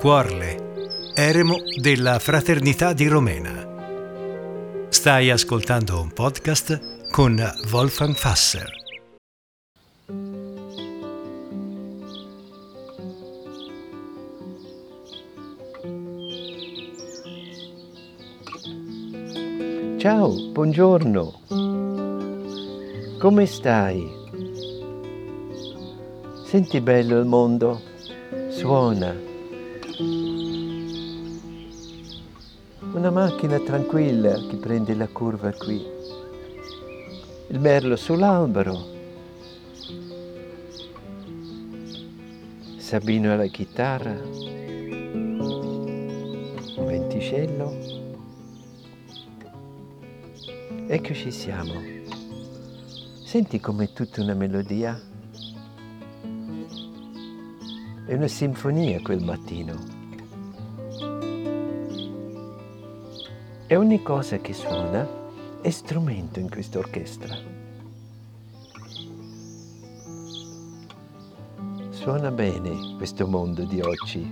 Cuorle, eremo della Fraternità di Romena. Stai ascoltando un podcast con Wolfgang Fasser. Ciao, buongiorno. Come stai? Senti bello il mondo, suona. Una macchina tranquilla che prende la curva qui. Il merlo sull'albero. Sabino alla chitarra. Un venticello. Ecco ci siamo. Senti com'è tutta una melodia. È una sinfonia quel mattino. E ogni cosa che suona è strumento in questa orchestra. Suona bene questo mondo di oggi.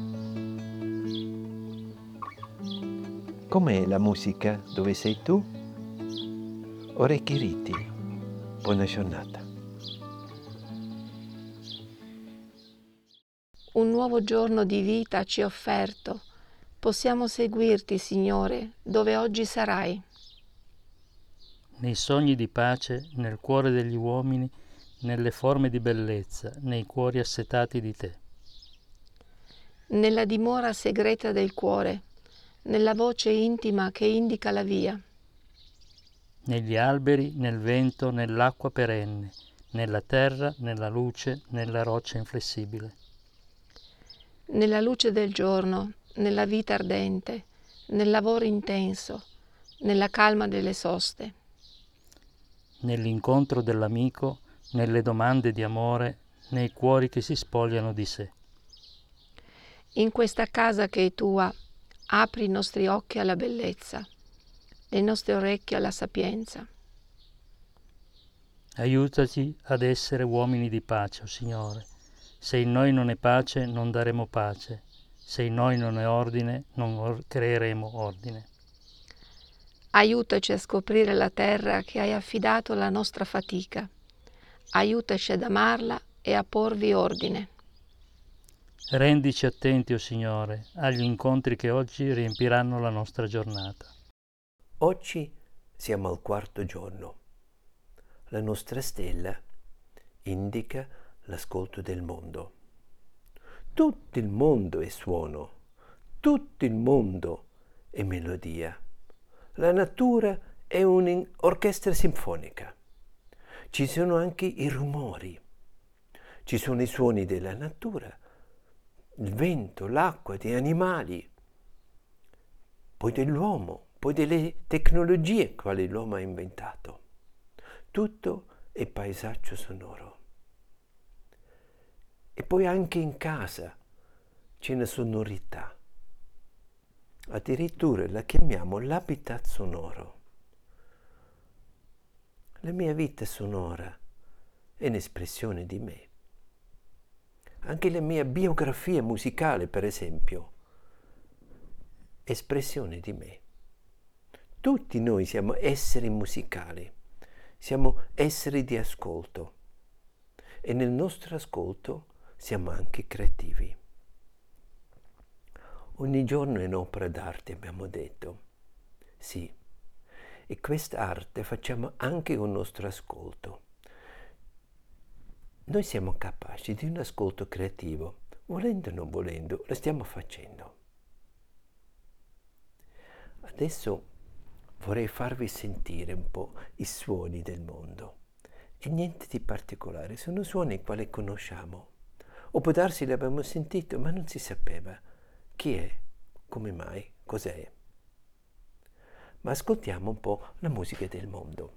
Com'è la musica dove sei tu? Orecchi ritti, buona giornata. Un nuovo giorno di vita ci è offerto. Possiamo seguirti, Signore, dove oggi sarai. Nei sogni di pace, nel cuore degli uomini, nelle forme di bellezza, nei cuori assetati di te. Nella dimora segreta del cuore, nella voce intima che indica la via. Negli alberi, nel vento, nell'acqua perenne, nella terra, nella luce, nella roccia inflessibile. Nella luce del giorno, nella vita ardente, nel lavoro intenso, nella calma delle soste. Nell'incontro dell'amico, nelle domande di amore, nei cuori che si spogliano di sé. In questa casa che è tua, apri i nostri occhi alla bellezza. Le nostre orecchie alla sapienza. Aiutaci ad essere uomini di pace, o Signore. Se in noi non è pace, non daremo pace. Se in noi non è ordine, non creeremo ordine. Aiutaci a scoprire la terra che hai affidato alla nostra fatica. Aiutaci ad amarla e a porvi ordine. Rendici attenti, o Signore, agli incontri che oggi riempiranno la nostra giornata. Oggi siamo al quarto giorno. La nostra stella indica l'ascolto del mondo. Tutto il mondo è suono, tutto il mondo è melodia. La natura è un'orchestra sinfonica. Ci sono anche i rumori, ci sono i suoni della natura, il vento, l'acqua, gli animali, poi dell'uomo. Poi delle tecnologie quali l'uomo ha inventato. Tutto è paesaggio sonoro. E poi anche in casa c'è una sonorità. Addirittura la chiamiamo l'habitat sonoro. La mia vita sonora è un'espressione di me. Anche la mia biografia musicale, per esempio, è espressione di me. Tutti noi siamo esseri musicali, siamo esseri di ascolto e nel nostro ascolto siamo anche creativi. Ogni giorno è un'opera d'arte, abbiamo detto. Sì, e questa arte facciamo anche con il nostro ascolto. Noi siamo capaci di un ascolto creativo, volendo o non volendo, lo stiamo facendo. Adesso vorrei farvi sentire un po' i suoni del mondo. E niente di particolare, sono suoni quali conosciamo. O può darsi l'abbiamo sentito, ma non si sapeva chi è, come mai, cos'è. Ma ascoltiamo un po' la musica del mondo.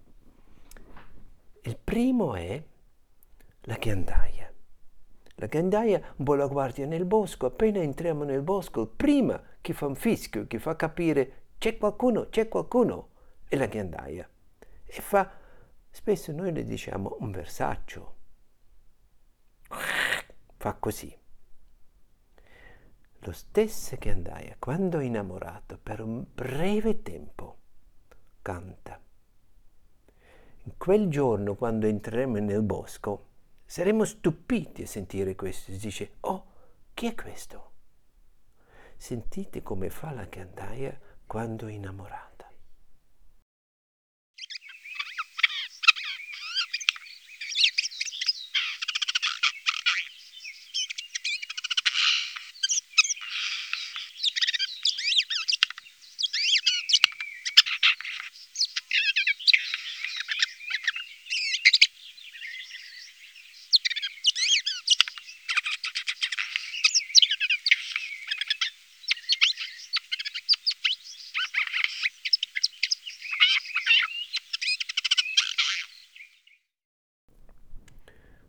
Il primo è la Kandaia. La Kandaia un po' la guardia nel bosco, appena entriamo nel bosco, prima che fa un fischio, che fa capire c'è qualcuno, è la Kandaia. E fa, spesso noi le diciamo un versaccio. Fa così. detto, stessa Kandaia, quando innamorato per un breve tempo, canta. In quel giorno, quando entreremo nel bosco, saremo stupiti a sentire questo. Si dice, oh, chi è questo? Sentite come fa la Kandaia quando innamorata.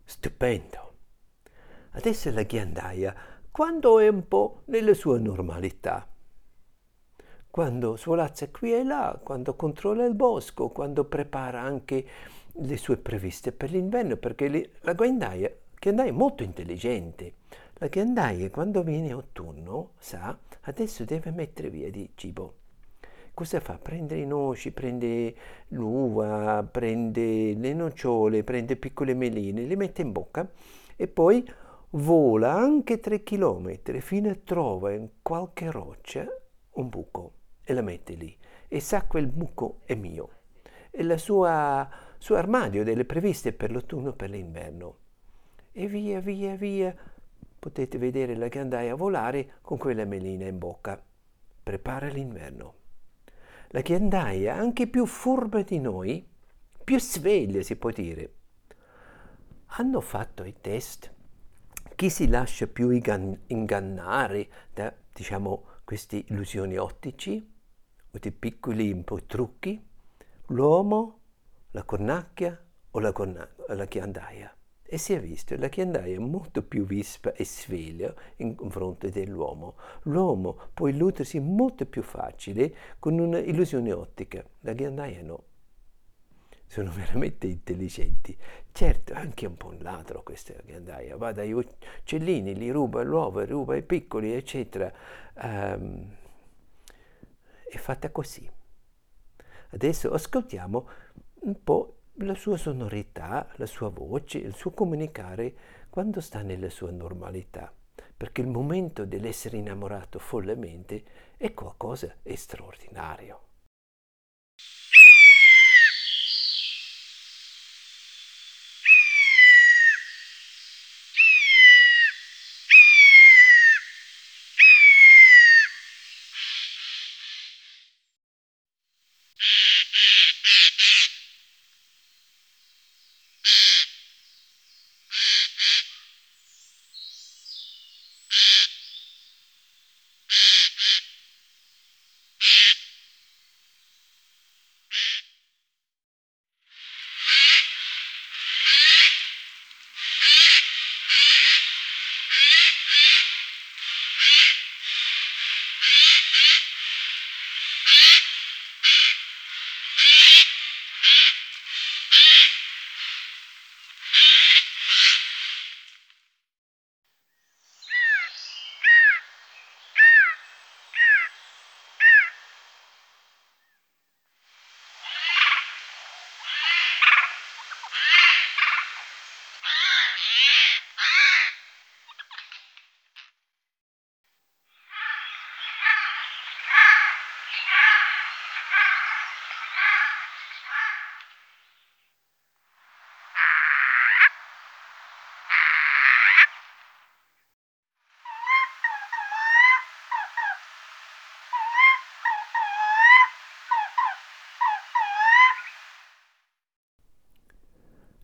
Stupendo. Adesso la Kandaia, quando è un po' nella sua normalità, quando svolazza qui e là, quando controlla il bosco, quando prepara anche le sue previste per l'inverno, perché la Kandaia è molto intelligente. La Kandaia, quando viene autunno, sa, adesso deve mettere via di cibo. Cosa fa? Prende i noci, prende l'uva, prende le nocciole, prende piccole meline, le mette in bocca e poi vola anche 3 chilometri fino a trova in qualche roccia un buco e la mette lì e sa quel buco è mio. È il suo armadio delle previste per l'autunno e per l'inverno. E via, via, via potete vedere la Kandaia volare con quella melina in bocca. Prepara l'inverno. La Kandaia, anche più furba di noi, più sveglia si può dire. Hanno fatto i test. Chi si lascia più ingannare da, queste illusioni ottici o dei piccoli un po' trucchi? L'uomo, la cornacchia o la Kandaia? E si è visto, la Kandaia è molto più vispa e sveglia in confronto dell'uomo. L'uomo può illudersi molto più facile con una illusione ottica, la Kandaia no. Sono veramente intelligenti. Certo, anche un po' un ladro questa Kandaia, va dai uccellini, li ruba l'uovo, ruba i piccoli, eccetera. È fatta così. Adesso ascoltiamo un po' la sua sonorità, la sua voce, il suo comunicare quando sta nella sua normalità, perché il momento dell'essere innamorato follemente è qualcosa di straordinario.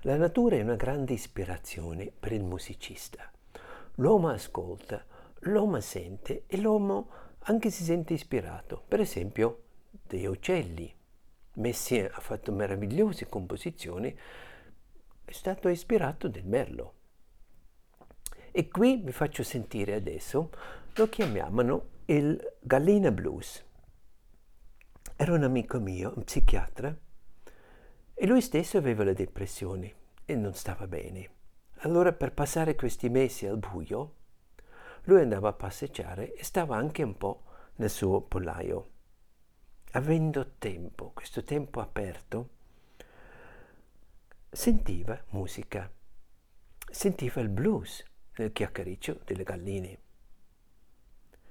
La natura è una grande ispirazione per il musicista. L'uomo ascolta, l'uomo sente e l'uomo anche si sente ispirato. Per esempio, degli uccelli. Messiaen ha fatto meravigliose composizioni, è stato ispirato del merlo. E qui vi faccio sentire adesso, lo chiamavano il Gallina Blues. Era un amico mio, un psichiatra, e lui stesso aveva la depressione e non stava bene. Allora, per passare questi mesi al buio, lui andava a passeggiare e stava anche un po' nel suo pollaio. Avendo tempo, questo tempo aperto, sentiva musica, sentiva il blues nel chiacchiericcio delle galline.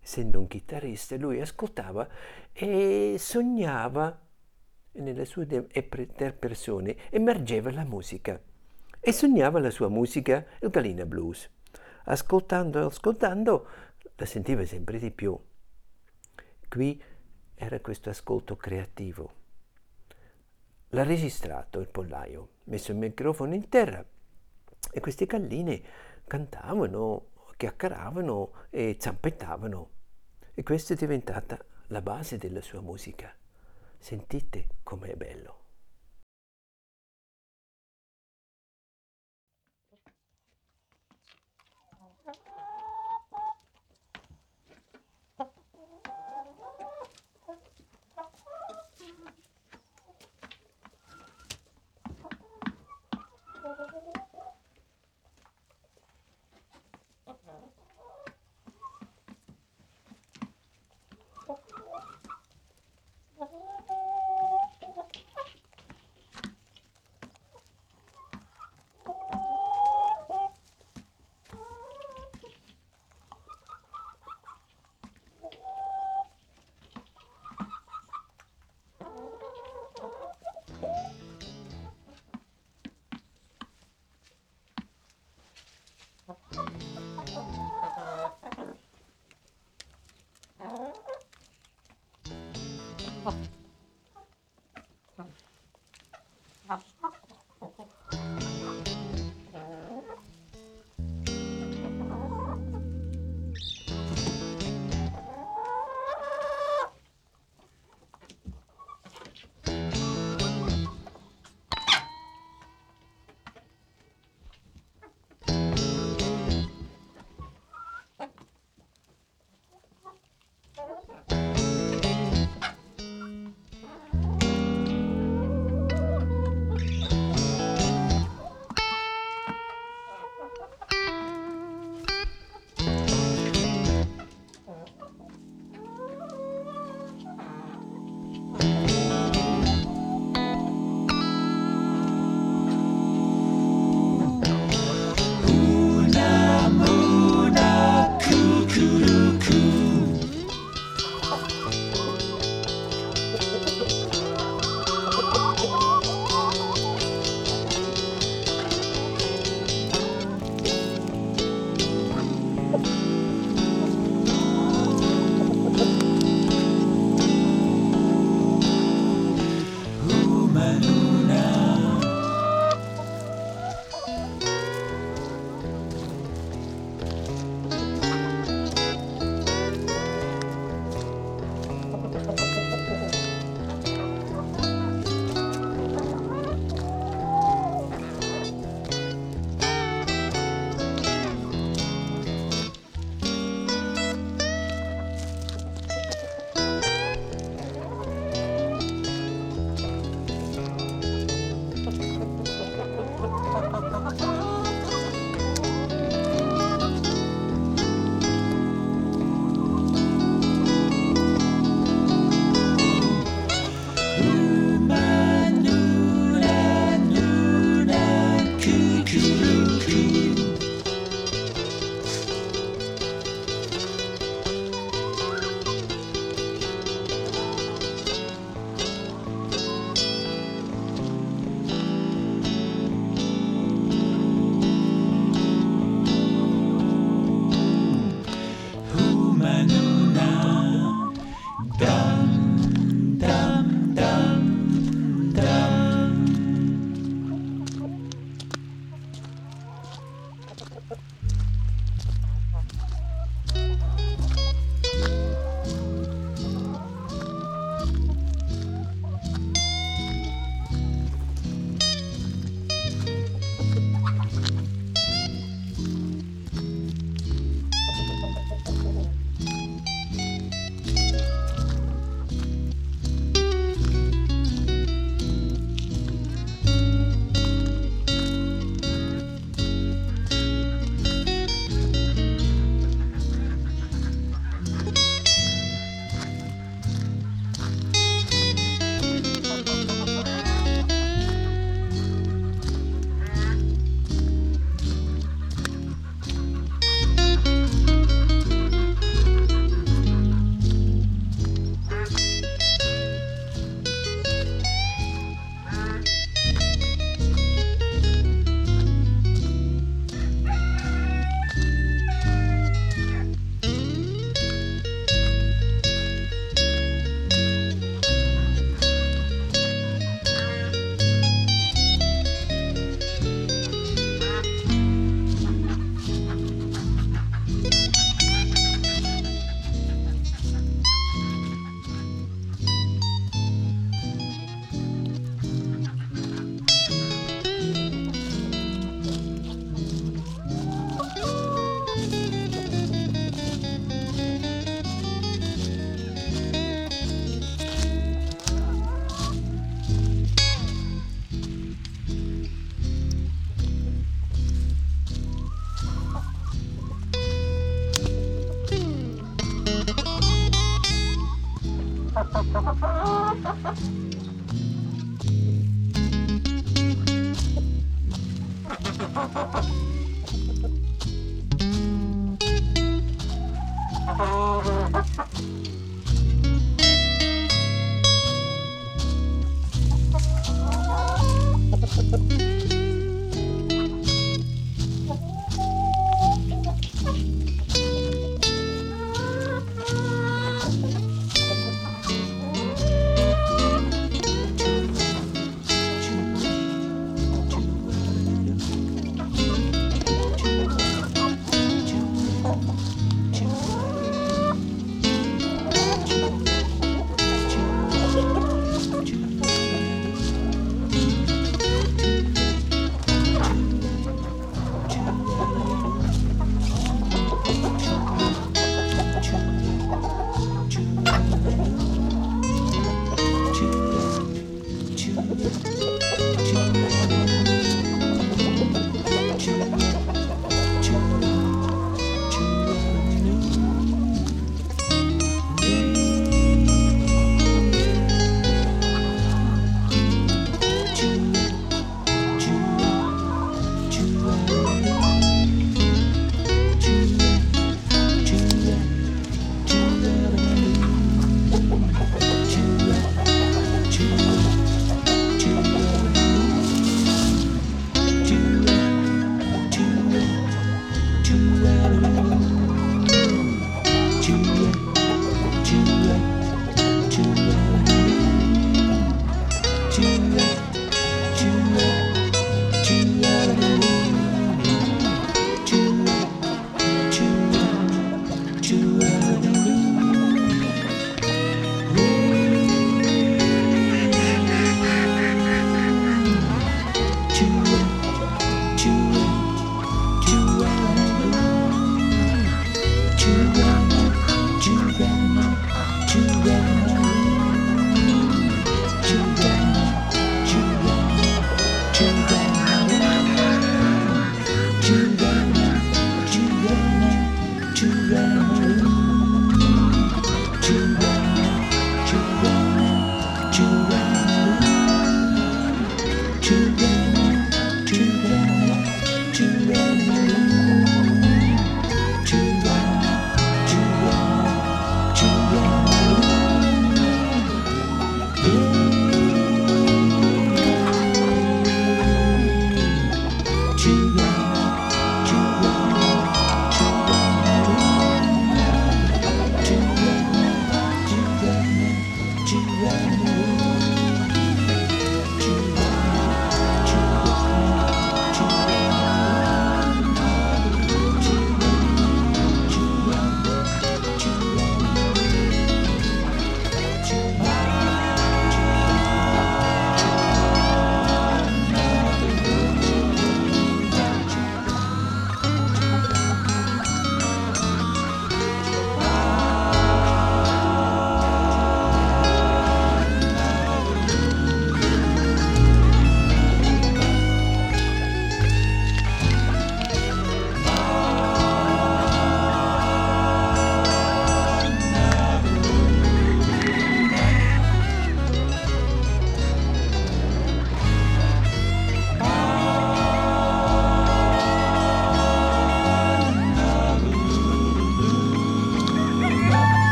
Essendo un chitarrista, lui ascoltava e sognava, e nelle sue interpretazioni emergeva la musica, e sognava la sua musica, il Gallina Blues. Ascoltando, la sentiva sempre di più. Qui era questo ascolto creativo. L'ha registrato il pollaio, messo il microfono in terra, e queste galline cantavano, chiacchieravano e zampettavano, e questa è diventata la base della sua musica. Sentite com'è bello.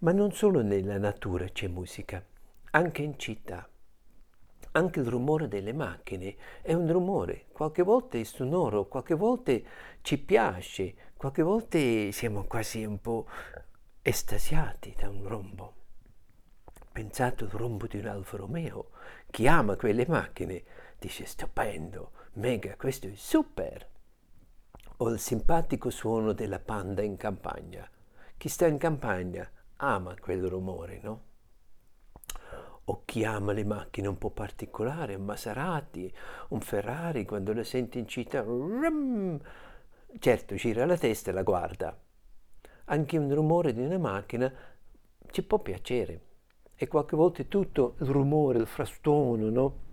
Ma non solo nella natura c'è musica, anche in città. Anche il rumore delle macchine è un rumore, qualche volta è sonoro, qualche volta ci piace, qualche volta siamo quasi un po' estasiati da un rombo. Pensate al rombo di un Alfa Romeo, chi ama quelle macchine dice stupendo, mega, questo è super. O il simpatico suono della panda in campagna, chi sta in campagna ama quel rumore, no? O chi ama le macchine un po' particolari, un Maserati, un Ferrari, quando lo sente in città, certo gira la testa e la guarda. Anche un rumore di una macchina ci può piacere. E qualche volta tutto il rumore, il frastuono, no?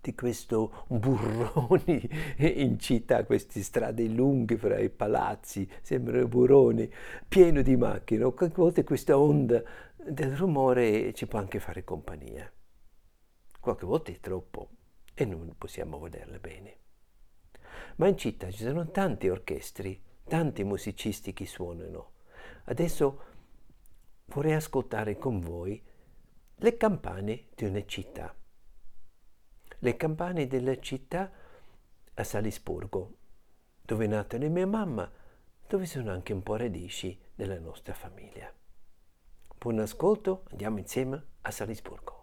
Di questo burroni in città, queste strade lunghe fra i palazzi, sembra burroni, pieno di macchine. O qualche volta questa onda del rumore ci può anche fare compagnia. Qualche volta è troppo e non possiamo volerla bene. Ma in città ci sono tanti orchestri, tanti musicisti che suonano. Adesso vorrei ascoltare con voi le campane di una città. Le campane della città a Salisburgo, dove è nata la mia mamma, dove sono anche un po' radici della nostra famiglia. Buon ascolto, andiamo insieme a Salisburgo.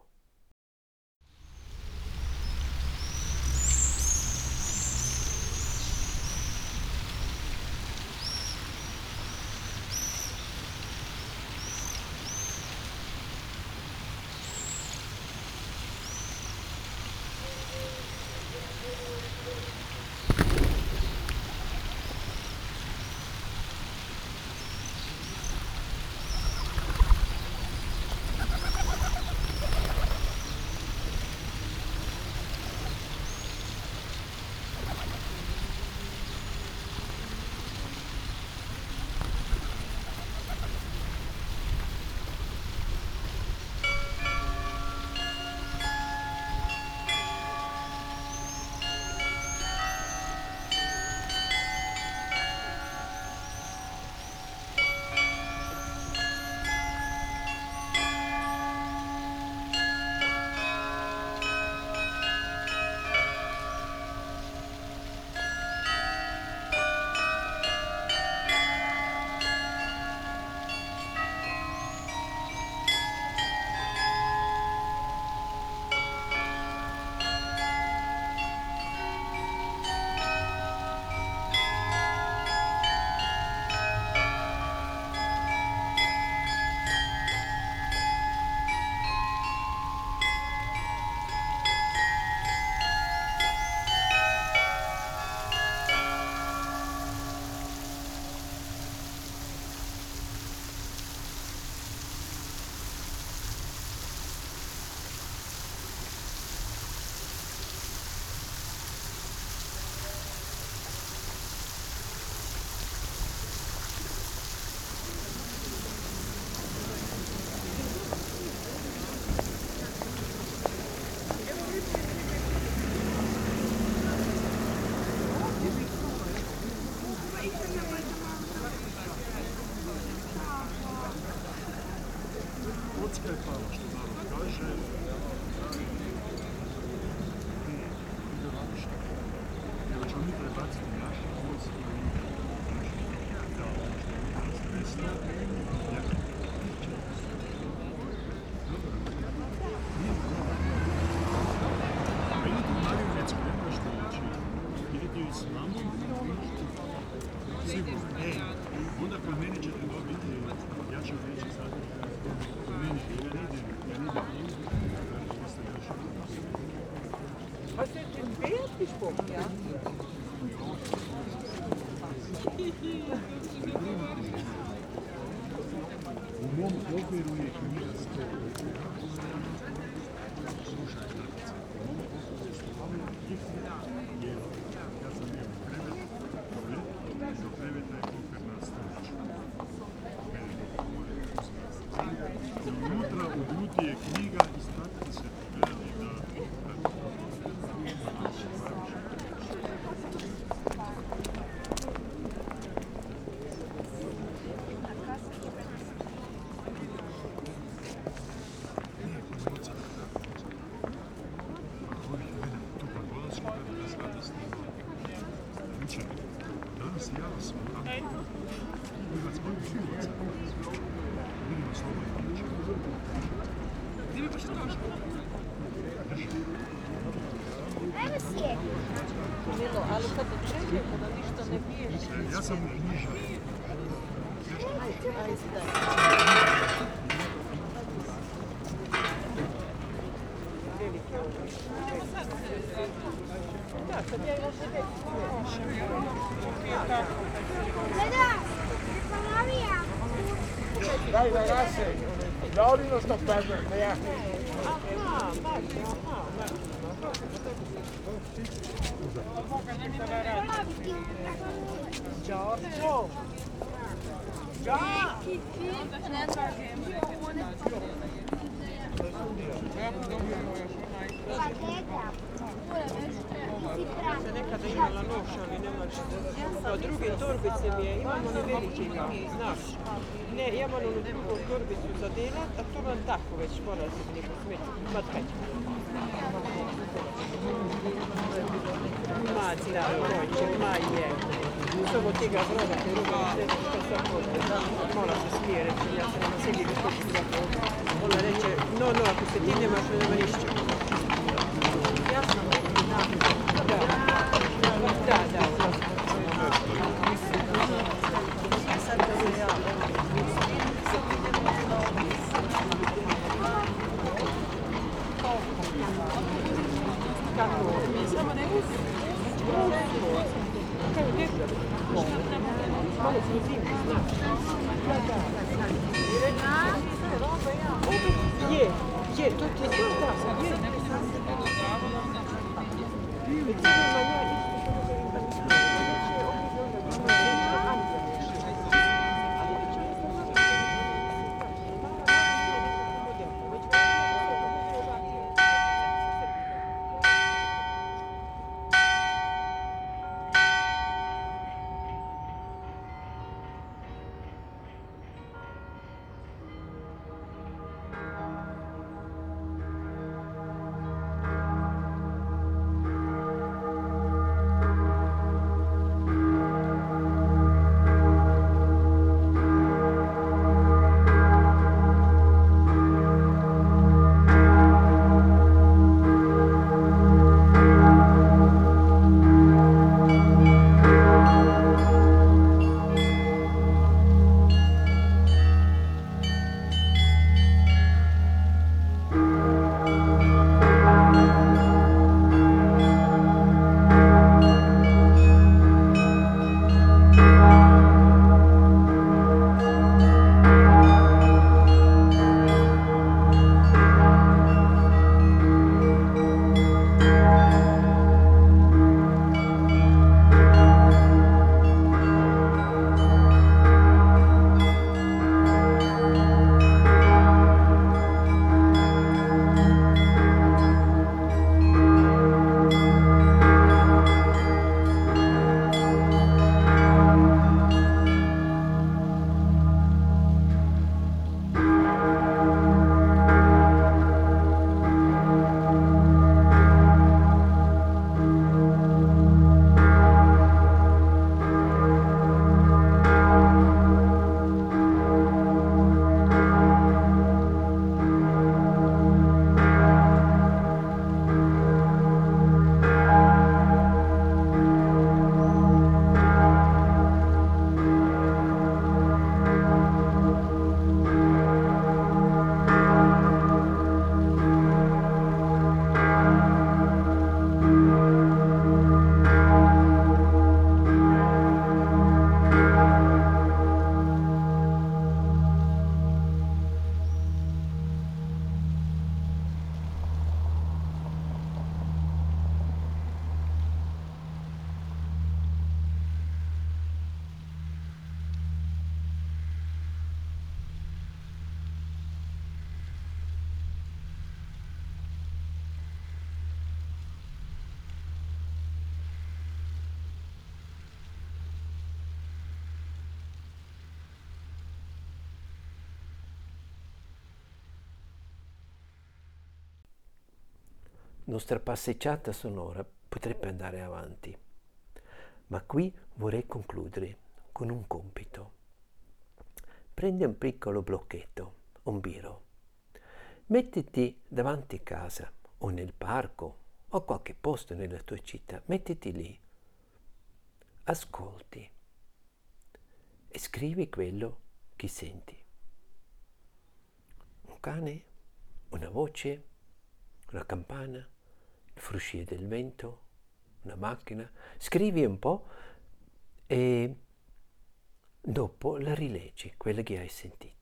Dai ragazzi, l'olio lo sto perdendo. Giorgio! A druge torbice mi je, imamo nevelikega, znaš, ne, ja imam ono drugo torbicu za delat, a to vam tako već mora se neko smeti, ma tkaj. Ma da, moče, ma je, samo tega vroga, druga, što sam hoće, mora se smije reći, ja se nema sedi veštoči zato, ona reče, no, no, ako se ti nemaš, nema nišće. Jasno, da. Nostra passeggiata sonora potrebbe andare avanti, ma qui vorrei concludere con un compito. Prendi un piccolo blocchetto, un biro, Mettiti davanti casa o nel parco o qualche posto nella tua città, mettiti lì, ascolti e scrivi quello che senti. Un cane, una voce, una campana, il fruscio del vento, una macchina. Scrivi un po' e dopo la rileggi, quella che hai sentito.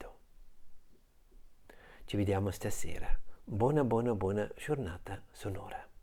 Ci vediamo stasera. Buona giornata sonora.